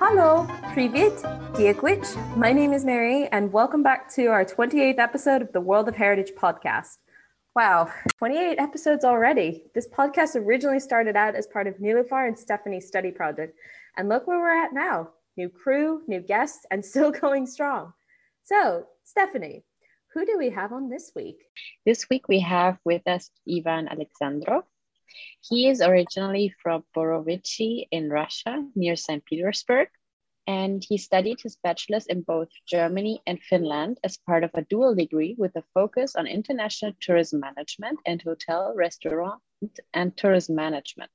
Hello, Privet, Diakwitch. My name is Mary, and welcome back to our 28th episode of the World of Heritage podcast. Wow, 28 episodes already. This podcast originally started out as part of Nilufar and Stephanie's study project. And look where we're at now. New crew, new guests, and still going strong. So, Stephanie, who do we have on this week? This week we have with us Ivan Alexandrov. He is originally from Borovichi in Russia, near St. Petersburg, and he studied his bachelor's in both Germany and Finland as part of a dual degree with a focus on international tourism management and hotel, restaurant, and tourism management.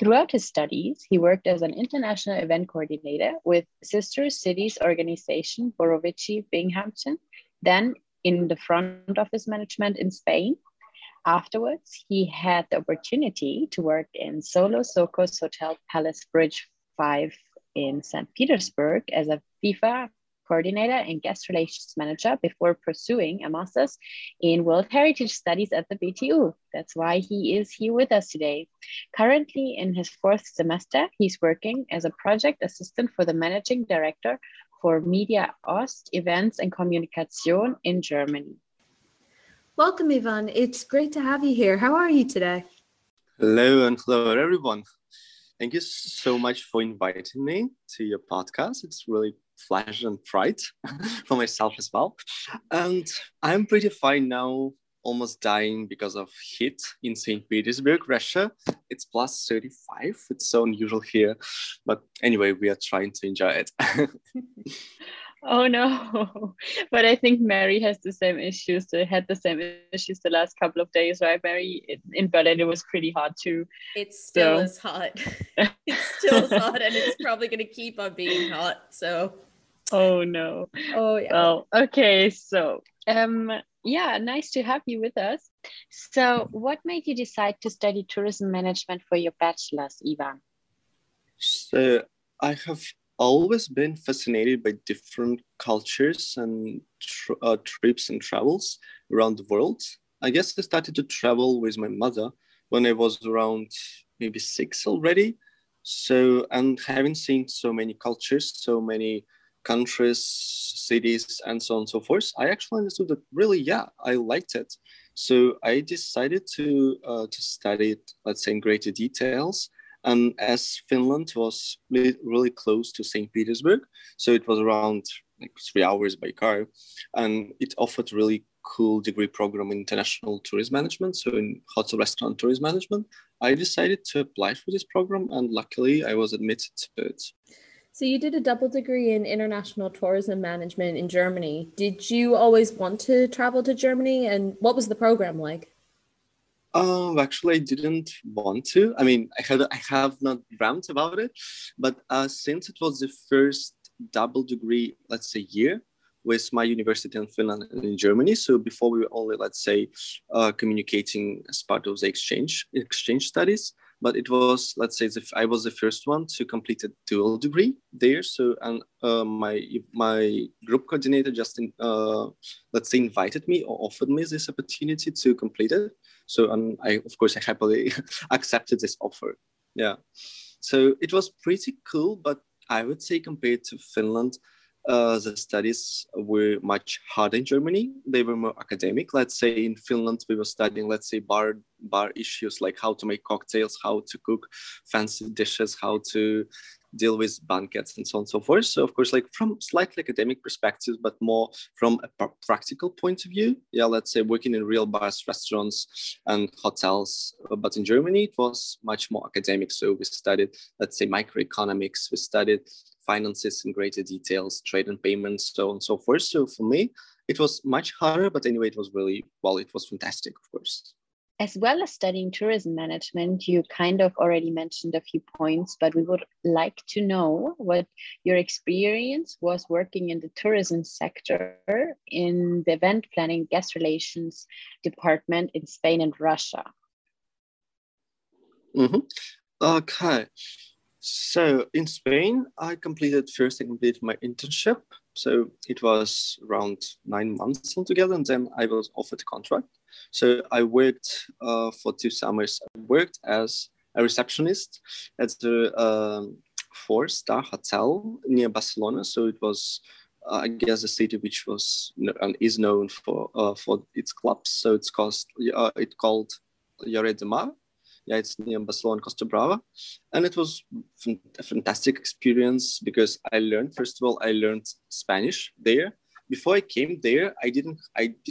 Throughout his studies, he worked as an international event coordinator with sister cities organization Borovichi, Binghamton, then in the front office management in Spain. Afterwards, he had the opportunity to work in Solo Sokos Hotel Palace Bridge 5 in St. Petersburg as a FIFA coordinator and guest relations manager before pursuing a master's in World Heritage Studies at the BTU. That's why he is here with us today. Currently in his fourth semester, he's working as a project assistant for the managing director for Media Ost Events and Communication in Germany. Welcome, Ivan. It's great to have you here. How are you today? Hello, and hello, everyone. Thank you so much for inviting me to your podcast. It's really a pleasure and pride for myself as well. And I'm pretty fine now, almost dying because of heat in St. Petersburg, Russia. It's plus 35. It's so unusual here. But anyway, we are trying to enjoy it. Oh no, but I think Mary has the same issues. They had the same issues the last couple of days, right, Mary? In Berlin, it was pretty hot too. It still is hot. It still is hot, and it's probably going to keep on being hot, so. Oh no. Oh yeah. Well, okay, so yeah, nice to have you with us. So what made you decide to study tourism management for your bachelor's, Ivan? So I have always been fascinated by different cultures and trips and travels around the world. I guess I started to travel with my mother when I was around maybe 6 already. So, and having seen so many cultures, so many countries, cities, and so on and so forth, I actually understood that really, yeah, I liked it. So I decided to study it, let's say, in greater details. And as Finland was really close to St. Petersburg, so it was around like 3 hours by car, and it offered really cool degree program in international tourism management, so in hotel, restaurant, tourism management. I decided to apply for this program, and luckily I was admitted to it. So you did a double degree in international tourism management in Germany. Did you always want to travel to Germany, and what was the program like? Actually, I didn't want to. I mean, I have not dreamt about it, but since it was the first double degree, let's say, year with my university in Finland and in Germany, so before we were only, let's say, communicating as part of the exchange studies, but it was, let's say, I was the first one to complete a dual degree there. So, and my group coordinator just, let's say, invited me or offered me this opportunity to complete it. So, and I happily accepted this offer. Yeah. So it was pretty cool, but I would say compared to Finland, the studies were much harder in Germany. They were more academic. Let's say in Finland, we were studying, let's say, bar issues, like how to make cocktails, how to cook fancy dishes, how to deal with banquets and so on and so forth. So of course, like from slightly academic perspective, but more from a practical point of view. Yeah, let's say working in real bars, restaurants and hotels. But in Germany, it was much more academic. So we studied, let's say, microeconomics, we studied finances in greater details, trade and payments, so on and so forth. So for me, it was much harder, but anyway, it was really, well, it was fantastic, of course. As well as studying tourism management, you kind of already mentioned a few points, but we would like to know what your experience was working in the tourism sector in the event planning guest relations department in Spain and Russia. Mm-hmm. Okay. So in Spain, I completed my internship. So it was around 9 months altogether, and then I was offered a contract. So I worked for 2 summers. I worked as a receptionist at the four-star hotel near Barcelona. So it was, I guess, a city which was and is known for its clubs. So it's called Lloret de Mar. Yeah, it's near Barcelona, Costa Brava. And it was a fantastic experience because I learned, first of all, I learned Spanish there. Before I came there, I didn't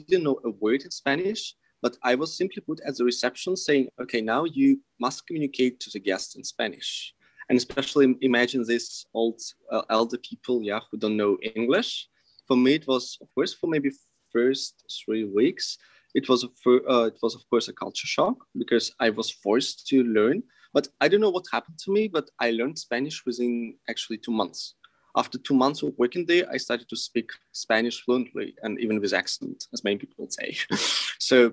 know a word in Spanish, but I was simply put at the reception saying, okay, now you must communicate to the guests in Spanish. And especially imagine these old elder people, yeah, who don't know English. For me, it was, of course, for maybe first 3 weeks, it was, of course, a culture shock because I was forced to learn, but I don't know what happened to me, but I learned Spanish within actually 2 months. After 2 months of working there, I started to speak Spanish fluently and even with accent, as many people say. So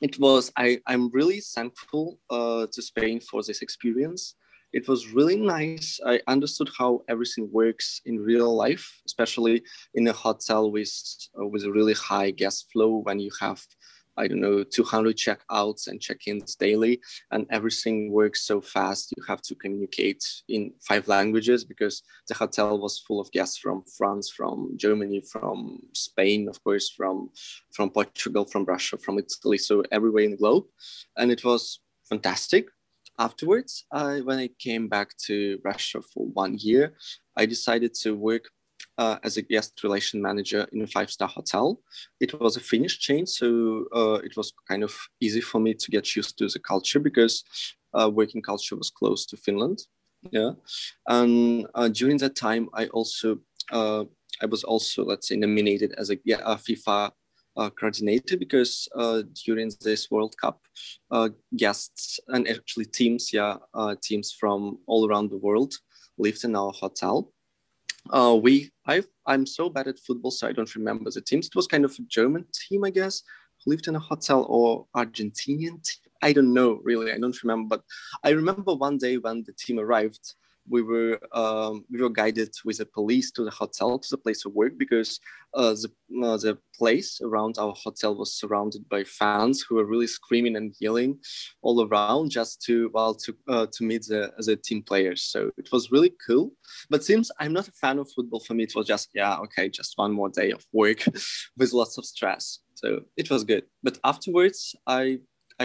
it was, I'm really thankful to Spain for this experience. It was really nice. I understood how everything works in real life, especially in a hotel with a really high guest flow when you have, I don't know, 200 checkouts and check-ins daily, and everything works so fast. You have to communicate in 5 languages because the hotel was full of guests from France, from Germany, from Spain, of course, from Portugal, from Russia, from Italy, so everywhere in the globe. And it was fantastic. Afterwards, when I came back to Russia for 1 year, I decided to work as a guest relation manager in a 5-star hotel. It was a Finnish chain, so it was kind of easy for me to get used to the culture because working culture was close to Finland. Yeah, and during that time, I was also, let's say, nominated as a FIFA coordinator because during this World Cup, guests and actually teams from all around the world lived in our hotel. I'm so bad at football, so I don't remember the teams. It was kind of a German team, I guess, who lived in a hotel, or Argentinian team. I don't know, really. I don't remember. But I remember one day when the team arrived, we were guided with the police to the hotel, to the place of work, because the place around our hotel was surrounded by fans who were really screaming and yelling all around just to meet the team players. So it was really cool. But since I'm not a fan of football, for me it was just, yeah, okay, just one more day of work with lots of stress. So it was good. But afterwards, I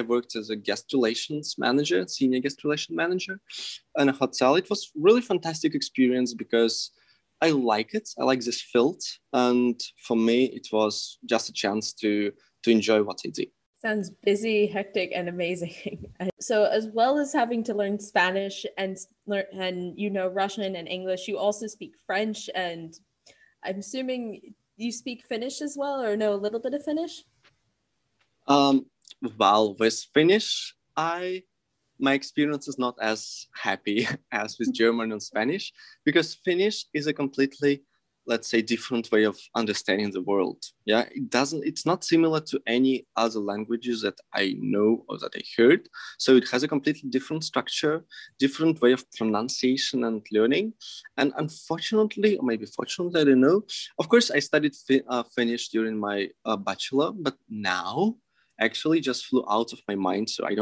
worked as a guest relations manager, senior guest relations manager in a hotel. It was really fantastic experience because I like it. I like this field. And for me, it was just a chance to enjoy what I do. Sounds busy, hectic, and amazing. So as well as having to learn Spanish and Russian and English, you also speak French. And I'm assuming you speak Finnish as well, or know a little bit of Finnish? Well, with Finnish, my experience is not as happy as with German and Spanish, because Finnish is a completely, let's say, different way of understanding the world. Yeah, it's not similar to any other languages that I know or that I heard. So it has a completely different structure, different way of pronunciation and learning. And unfortunately, or maybe fortunately, I don't know. Of course, I studied Finnish during my bachelor, but now actually just flew out of my mind. So I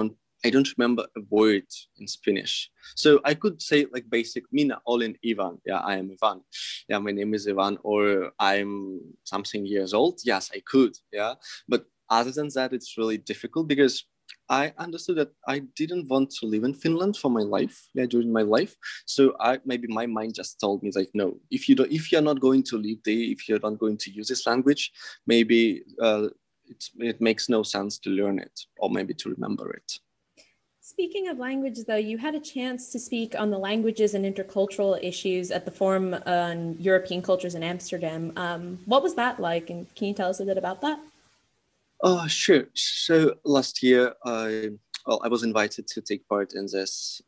don't remember a word in Finnish. So I could say like basic, Minä olen Ivan. Yeah, I am Ivan. Yeah, my name is Ivan, or I'm something years old. Yes, I could. Yeah. But other than that, it's really difficult because I understood that I didn't want to live in Finland for my life, yeah, during my life. So maybe my mind just told me like, no, if you're not going to live there, if you're not going to use this language, maybe, it makes no sense to learn it or maybe to remember it. Speaking of language, though, you had a chance to speak on the languages and intercultural issues at the Forum on European Cultures in Amsterdam. What was that like? And can you tell us a bit about that? Oh, sure. So last year, I was invited to take part in this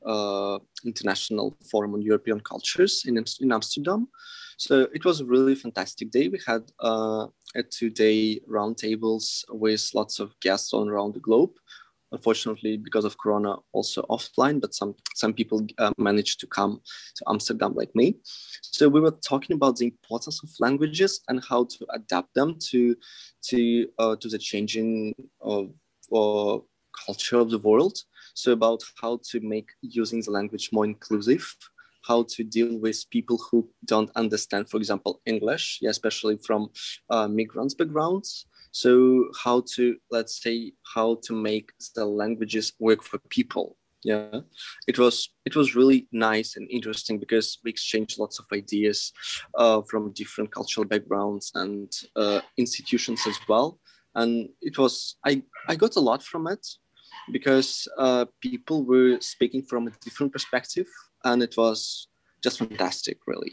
International Forum on European Cultures in Amsterdam. So it was a really fantastic day. We had a 2-day roundtables with lots of guests all around the globe. Unfortunately, because of Corona, also offline, but some people managed to come to Amsterdam like me. So we were talking about the importance of languages and how to adapt them to the changing of culture of the world. So about how to make using the language more inclusive, how to deal with people who don't understand, for example, English, especially from migrants' backgrounds. So how to, let's say, how to make the languages work for people. Yeah, it was really nice and interesting because we exchanged lots of ideas from different cultural backgrounds and institutions as well. And it was, I got a lot from it because people were speaking from a different perspective, and it was just fantastic, really.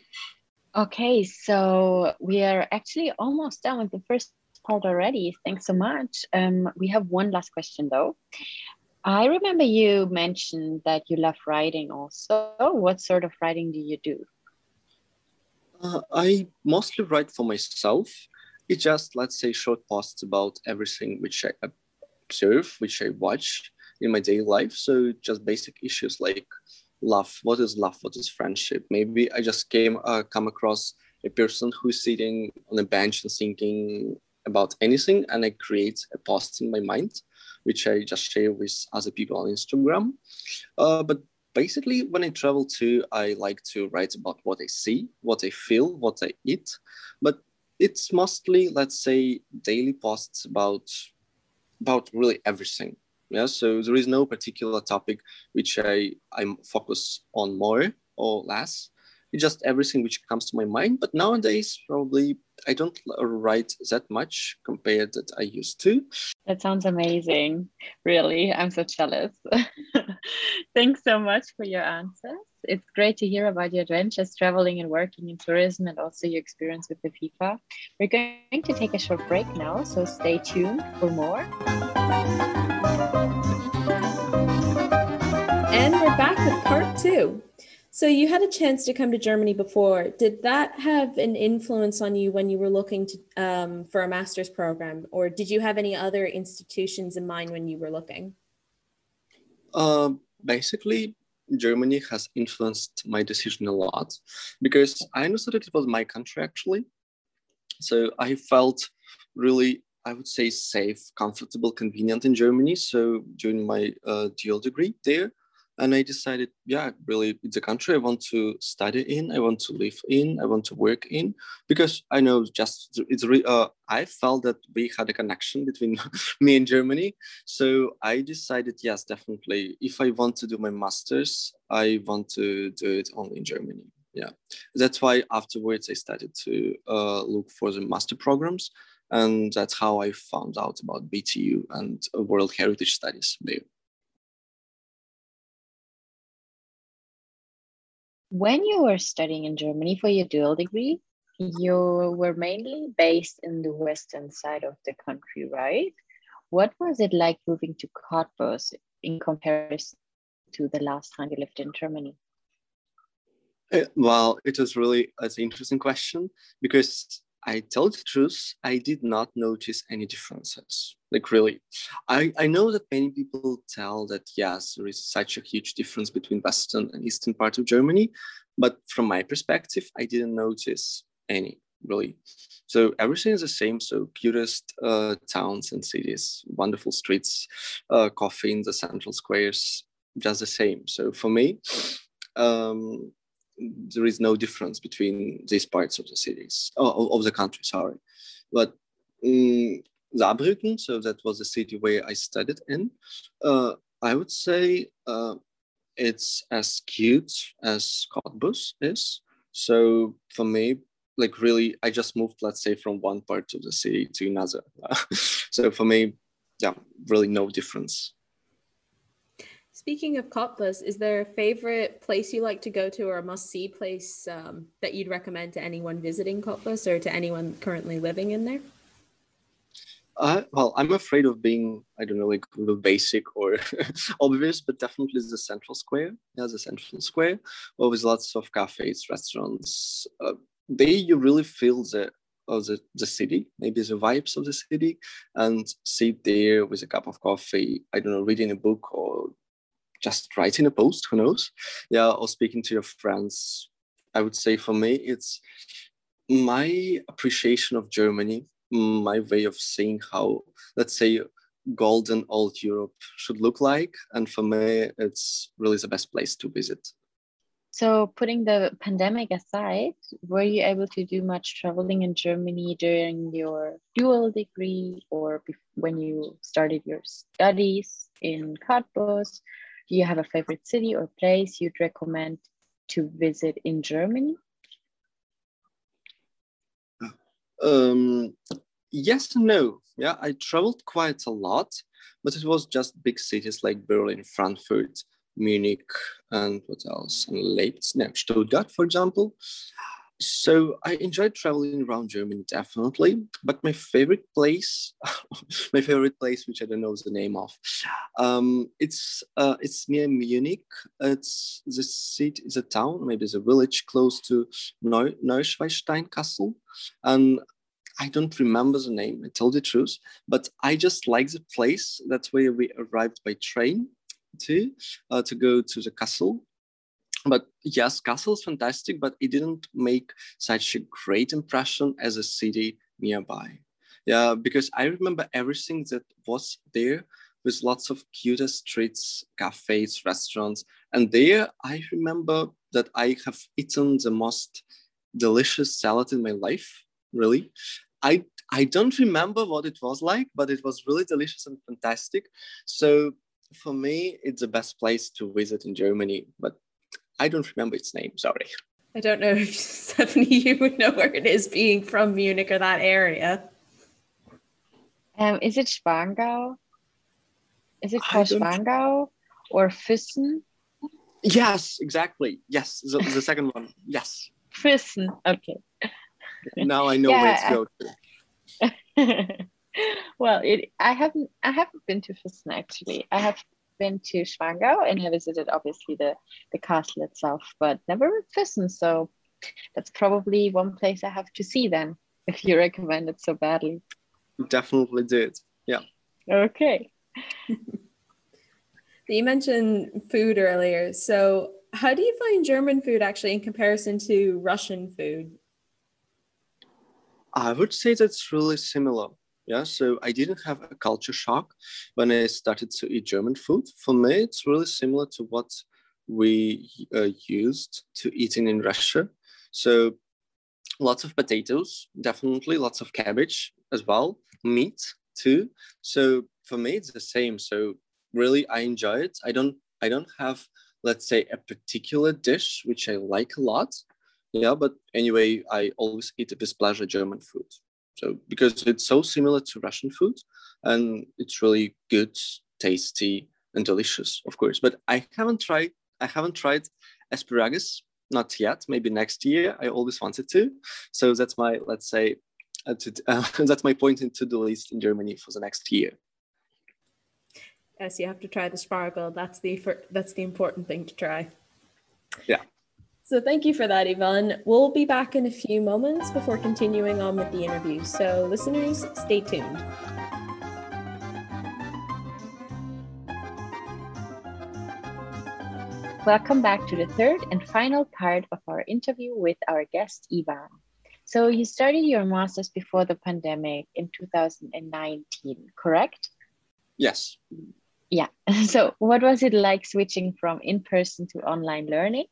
Okay, so we are actually almost done with the first part already. Thanks so much. We have one last question though. I remember you mentioned that you love writing also. What sort of writing do you do? I mostly write for myself. It's just, let's say, short posts about everything which I observe, which I watch in my daily life. So just basic issues like love. What is love? What is friendship? Maybe I just come across a person who's sitting on a bench and thinking about anything, and I create a post in my mind, which I just share with other people on Instagram. But basically, when I travel too, I like to write about what I see, what I feel, what I eat. But it's mostly, let's say, daily posts about really everything. Yeah, so there is no particular topic which I focus on more or less. It's just everything which comes to my mind. But nowadays, probably I don't write that much compared that I used to. That sounds amazing. Really, I'm so jealous. Thanks so much for your answers. It's great to hear about your adventures traveling and working in tourism, and also your experience with the FIFA. We're going to take a short break now, so stay tuned for more. And we're back with part two. So you had a chance to come to Germany before. Did that have an influence on you when you were looking to, for a master's program, or did you have any other institutions in mind when you were looking? Basically, Germany has influenced my decision a lot because I understood that it was my country, actually. So I felt really, I would say, safe, comfortable, convenient in Germany. So during my dual degree there, and I decided, yeah, really, it's a country I want to study in, I want to live in, I want to work in, because I know just, I felt that we had a connection between me and Germany. So I decided, yes, definitely, if I want to do my master's, I want to do it only in Germany. Yeah, that's why afterwards I started to look for the master programs. And that's how I found out about BTU and World Heritage Studies there. When you were studying in Germany for your dual degree, you were mainly based in the western side of the country, right? What was it like moving to Cottbus in comparison to the last time you lived in Germany? Well, it was really an interesting question because I tell the truth, I did not notice any differences. Like, really, I know that many people tell that, yes, there is such a huge difference between Western and Eastern part of Germany. But from my perspective, I didn't notice any, really. So everything is the same. So cutest towns and cities, wonderful streets, coffee in the central squares, just the same. So for me, there is no difference between these parts of the cities, of the country, sorry. But Saarbrücken, so that was the city where I studied in. I would say it's as cute as Cottbus is. So for me, like, really, I just moved, let's say, from one part of the city to another. So for me, yeah, really no difference. Speaking of Cottbus, is there a favorite place you like to go to, or a must-see place that you'd recommend to anyone visiting Cottbus, or to anyone currently living in there? Well, I'm afraid of being, I don't know, like, basic or obvious, but definitely the central square. Yeah, the central square, with lots of cafes, restaurants. There you really feel the city, maybe the vibes of the city, and sit there with a cup of coffee, I don't know, reading a book, or just writing a post, who knows? Yeah, or speaking to your friends. I would say for me, it's my appreciation of Germany, my way of seeing how, let's say, golden old Europe should look like. And for me, it's really the best place to visit. So putting the pandemic aside, were you able to do much traveling in Germany during your dual degree or when you started your studies in Cottbus? Do you have a favorite city or place you'd recommend to visit in Germany? Yes and no. Yeah, I traveled quite a lot, but it was just big cities like Berlin, Frankfurt, Munich, and what else? And Stuttgart, for example. So I enjoyed traveling around Germany, definitely. But my favorite place, which I don't know the name of, it's near Munich. It's the city, the town, maybe the village close to Neuschwanstein Castle. And I don't remember the name, I tell the truth, but I just like the place. That's where we arrived by train to go to the castle. But yes, castle is fantastic, but it didn't make such a great impression as a city nearby. Yeah, because I remember everything that was there with lots of cuter streets, cafes, restaurants. And there I remember that I have eaten the most delicious salad in my life, really. I don't remember what it was like, but it was really delicious and fantastic. So for me, it's the best place to visit in Germany, but I don't remember its name, sorry. I don't know if Stephanie, you would know where it is being from Munich or that area. Is it Schwangau? Is it called Schwangau or Füssen? Yes, exactly. Yes, the second one, yes. Füssen, okay. Now I know where to go to. Well, I haven't been to Füssen actually. I have been to Schwangau and I visited obviously the castle itself, but never Füssen. So that's probably one place I have to see then, if you recommend it so badly. Definitely do it. Yeah. Okay. You mentioned food earlier. So how do you find German food actually in comparison to Russian food? I would say that's really similar. Yeah, so I didn't have a culture shock when I started to eat German food. For me, it's really similar to what we used to eating in Russia. So lots of potatoes, definitely lots of cabbage as well, meat too. So for me, it's the same. So really, I enjoy it. I don't have, let's say, a particular dish which I like a lot. Yeah, but anyway, I always eat with pleasure German food. So, because it's so similar to Russian food and it's really good, tasty and delicious, of course. But I haven't tried asparagus, not yet, maybe next year. I always wanted to. So that's my, let's say, that's my point into the list in Germany for the next year. Yes, you have to try the spargel. That's the important thing to try. Yeah. So thank you for that, Ivan. We'll be back in a few moments before continuing on with the interview. So listeners, stay tuned. Welcome back to the third and final part of our interview with our guest, Ivan. So you started your master's before the pandemic in 2019, correct? Yes. Yeah. So what was it like switching from in-person to online learning?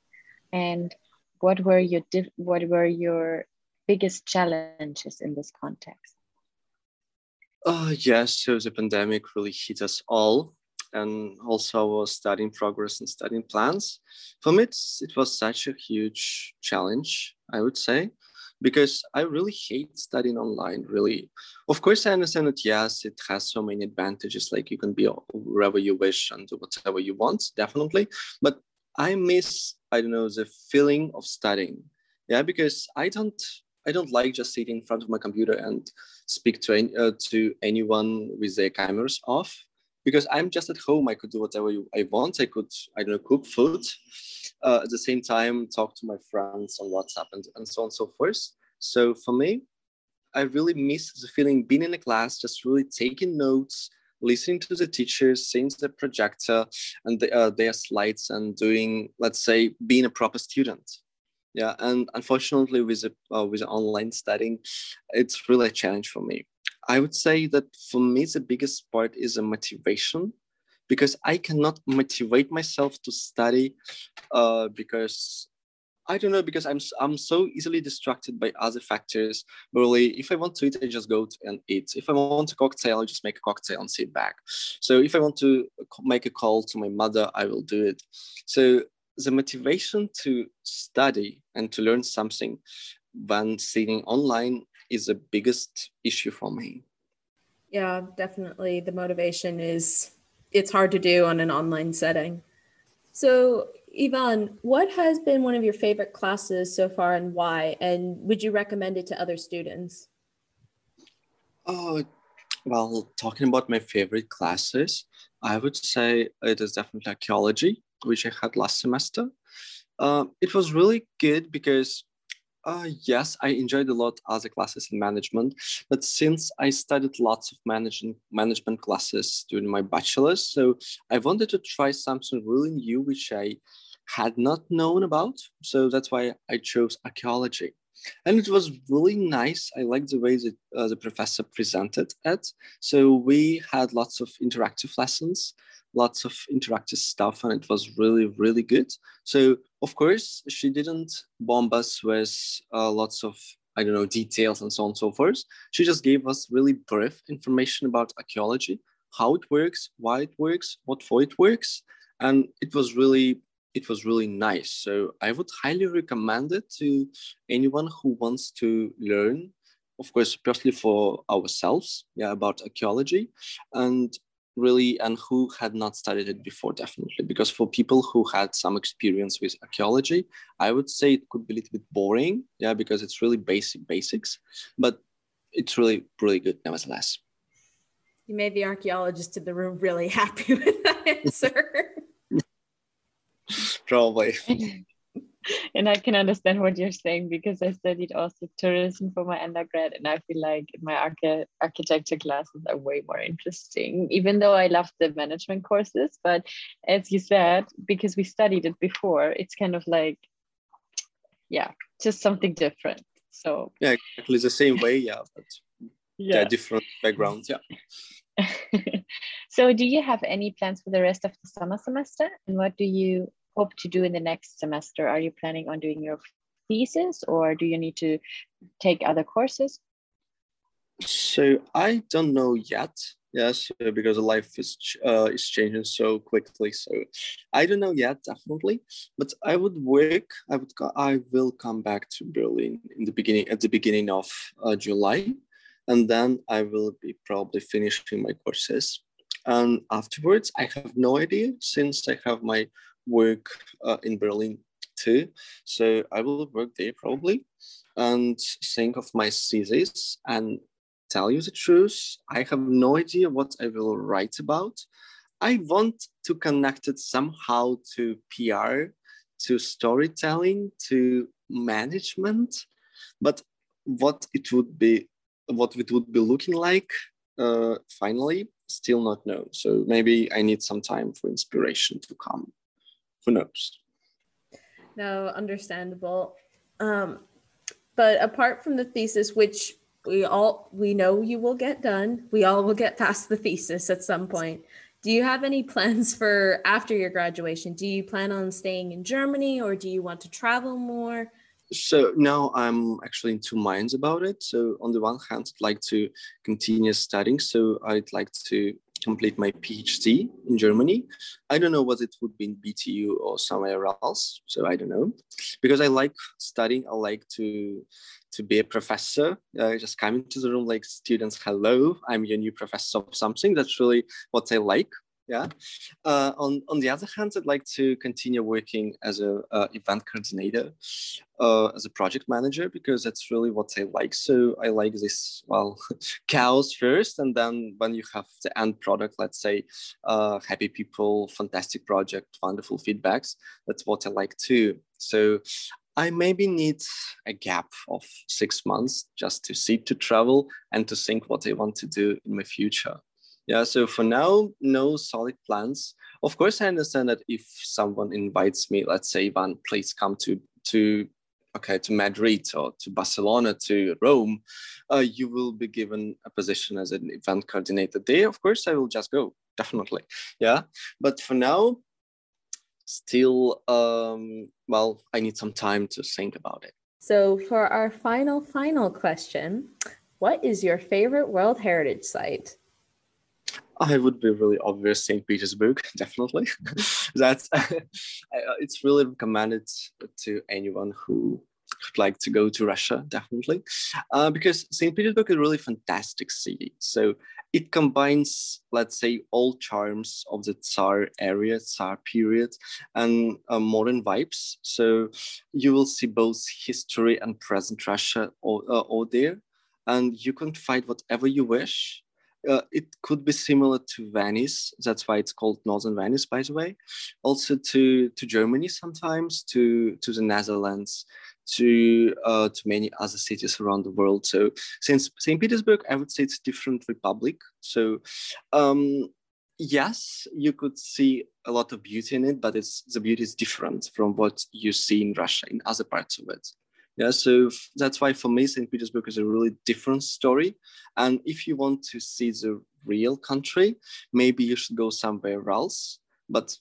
And what were your biggest challenges in this context? Yes, so the pandemic really hit us all, and also our studying progress and studying plans. For me, it was such a huge challenge, I would say, because I really hate studying online, really. Of course, I understand that, yes, it has so many advantages, like you can be wherever you wish and do whatever you want, definitely. But I miss, I don't know, the feeling of studying. Yeah, because I don't like just sitting in front of my computer and speak to anyone with their cameras off, because I'm just at home. I could do whatever I want. I could, cook food, at the same time, talk to my friends on WhatsApp and so on and so forth. So for me, I really miss the feeling being in a class, just really taking notes, listening to the teachers, seeing the projector and their slides and doing, let's say, being a proper student. Yeah, and unfortunately with online studying, it's really a challenge for me. I would say that for me, the biggest part is a motivation, because I cannot motivate myself to study because I don't know, because I'm so easily distracted by other factors. Really, if I want to eat, I just go and eat. If I want a cocktail, I just make a cocktail and sit back. So if I want to make a call to my mother, I will do it. So the motivation to study and to learn something when sitting online is the biggest issue for me. Yeah, definitely. The motivation is, it's hard to do on an online setting. So Ivan, what has been one of your favorite classes so far and why? And would you recommend it to other students? Oh, well, talking about my favorite classes, I would say it is definitely archaeology, which I had last semester. It was really good because, yes, I enjoyed a lot other classes in management, but since I studied lots of management classes during my bachelor's, so I wanted to try something really new, which I had not known about. So that's why I chose archaeology. And it was really nice. I liked the way that the professor presented it. So we had lots of interactive lessons, lots of interactive stuff, and it was really, really good. So of course, she didn't bomb us with lots of, I don't know, details and so on and so forth. She just gave us really brief information about archaeology, how it works, why it works, what for it works. And it was really nice. So I would highly recommend it to anyone who wants to learn, of course, personally for ourselves, yeah, about archaeology, and really, and who had not studied it before, definitely. Because for people who had some experience with archaeology, I would say it could be a little bit boring, yeah, because it's really basics, but it's really, really good nevertheless. You made the archaeologist in the room really happy with that answer. Probably. And I can understand what you're saying, because I studied also tourism for my undergrad, and I feel like my architecture classes are way more interesting, even though I love the management courses. But as you said, because we studied it before, it's kind of like, yeah, just something different. So yeah, exactly the same way, yeah, but yeah, different backgrounds, yeah. So do you have any plans for the rest of the summer semester, and what do you hope to do in the next semester? Are you planning on doing your thesis, or do you need to take other courses? So I don't know yet. Yes, because life is changing so quickly. So I don't know yet, definitely. But I would work. I will come back to Berlin at the beginning of July, and then I will be probably finishing my courses. And afterwards, I have no idea, since I have my work in Berlin too. So I will work there probably and think of my thesis. And tell you the truth, I have no idea what I will write about. I want to connect it somehow to PR, to storytelling, to management, but what it would be looking like finally, still not know. So maybe I need some time for inspiration to come. Who knows? No, understandable. But apart from the thesis, which we know you will get done, we all will get past the thesis at some point. Do you have any plans for after your graduation? Do you plan on staying in Germany, or do you want to travel more? So now I'm actually in two minds about it. So on the one hand, I'd like to continue studying. So I'd like to complete my PhD in Germany. I don't know whether it would be in BTU or somewhere else. So I don't know, because I like studying. I like to be a professor. Just come into the room like, students, hello, I'm your new professor of something. That's really what I like. Yeah. On the other hand, I'd like to continue working as an event coordinator, as a project manager, because that's really what I like. So I like this, well, chaos first, and then when you have the end product, let's say, happy people, fantastic project, wonderful feedbacks, that's what I like too. So I maybe need a gap of 6 months just to see, to travel, and to think what I want to do in my future. Yeah, so for now, no solid plans. Of course, I understand that if someone invites me, let's say, Ivan, please come to Madrid or to Barcelona, to Rome, you will be given a position as an event coordinator there. Of course, I will just go, definitely. Yeah, but for now, still, well, I need some time to think about it. So for our final question, what is your favorite World Heritage site? I would be really obvious, St. Petersburg, definitely. That's it's really recommended to anyone who would like to go to Russia, definitely, because St. Petersburg is a really fantastic city. So it combines, let's say, all charms of the Tsar area, Tsar period, and modern vibes. So you will see both history and present Russia all there, and you can find whatever you wish. It could be similar to Venice. That's why it's called Northern Venice, by the way. Also to Germany sometimes, to the Netherlands, to many other cities around the world. So since St. Petersburg, I would say it's a different republic. So yes, you could see a lot of beauty in it, but the beauty is different from what you see in Russia, in other parts of it. Yeah, so that's why for me, St. Petersburg is a really different story. And if you want to see the real country, maybe you should go somewhere else. But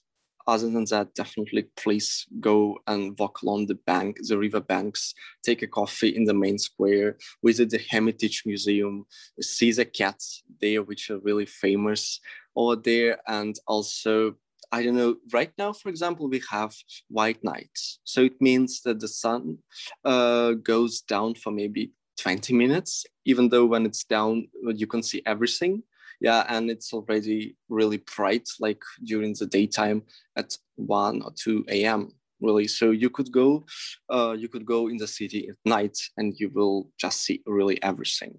other than that, definitely please go and walk along the river banks, take a coffee in the main square, visit the Hermitage Museum, see the cats there, which are really famous over there. And also, I don't know, right now, for example, we have white nights. So it means that the sun goes down for maybe 20 minutes, even though when it's down, you can see everything. Yeah, and it's already really bright, like during the daytime at 1 or 2 a.m. really. So you could go in the city at night and you will just see really everything.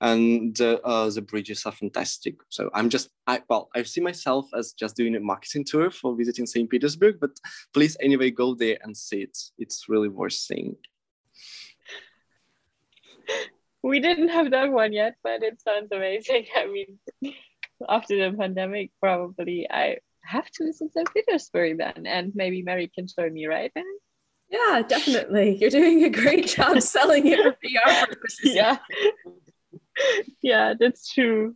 And the bridges are fantastic. So I see myself as just doing a marketing tour for visiting St. Petersburg, but please anyway, go there and see it. It's really worth seeing. We didn't have that one yet, but it sounds amazing. I mean, after the pandemic, probably I have to visit St. Petersburg then, and maybe Mary can show me, right, Mary? Yeah, definitely. You're doing a great job selling it for PR purposes. Yeah. Yeah, that's true.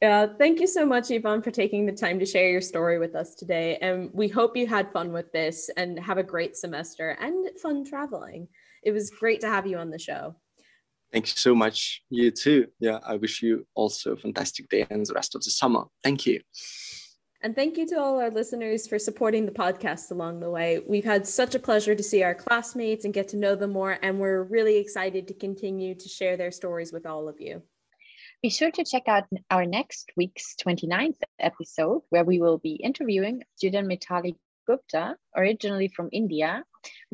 Thank you so much, Ivan, for taking the time to share your story with us today. And we hope you had fun with this and have a great semester and fun traveling. It was great to have you on the show. Thank you so much. You too. Yeah, I wish you also a fantastic day and the rest of the summer. Thank you. And thank you to all our listeners for supporting the podcast along the way. We've had such a pleasure to see our classmates and get to know them more, and we're really excited to continue to share their stories with all of you. Be sure to check out our next week's 29th episode, where we will be interviewing student Mitali Gupta, originally from India.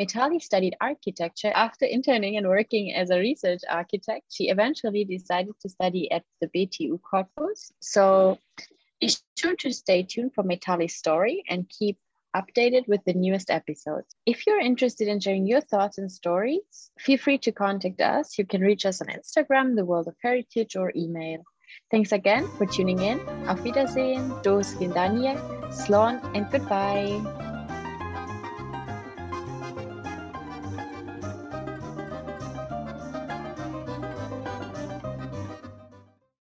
Mitali studied architecture. After interning and working as a research architect, she eventually decided to study at the BTU Cottbus. So be sure to stay tuned for Mitali's story and keep updated with the newest episodes. If you're interested in sharing your thoughts and stories, feel free to contact us. You can reach us on Instagram, The World of Heritage, or email. Thanks again for tuning in. Auf Wiedersehen, Dos Vindania, Slán, and goodbye.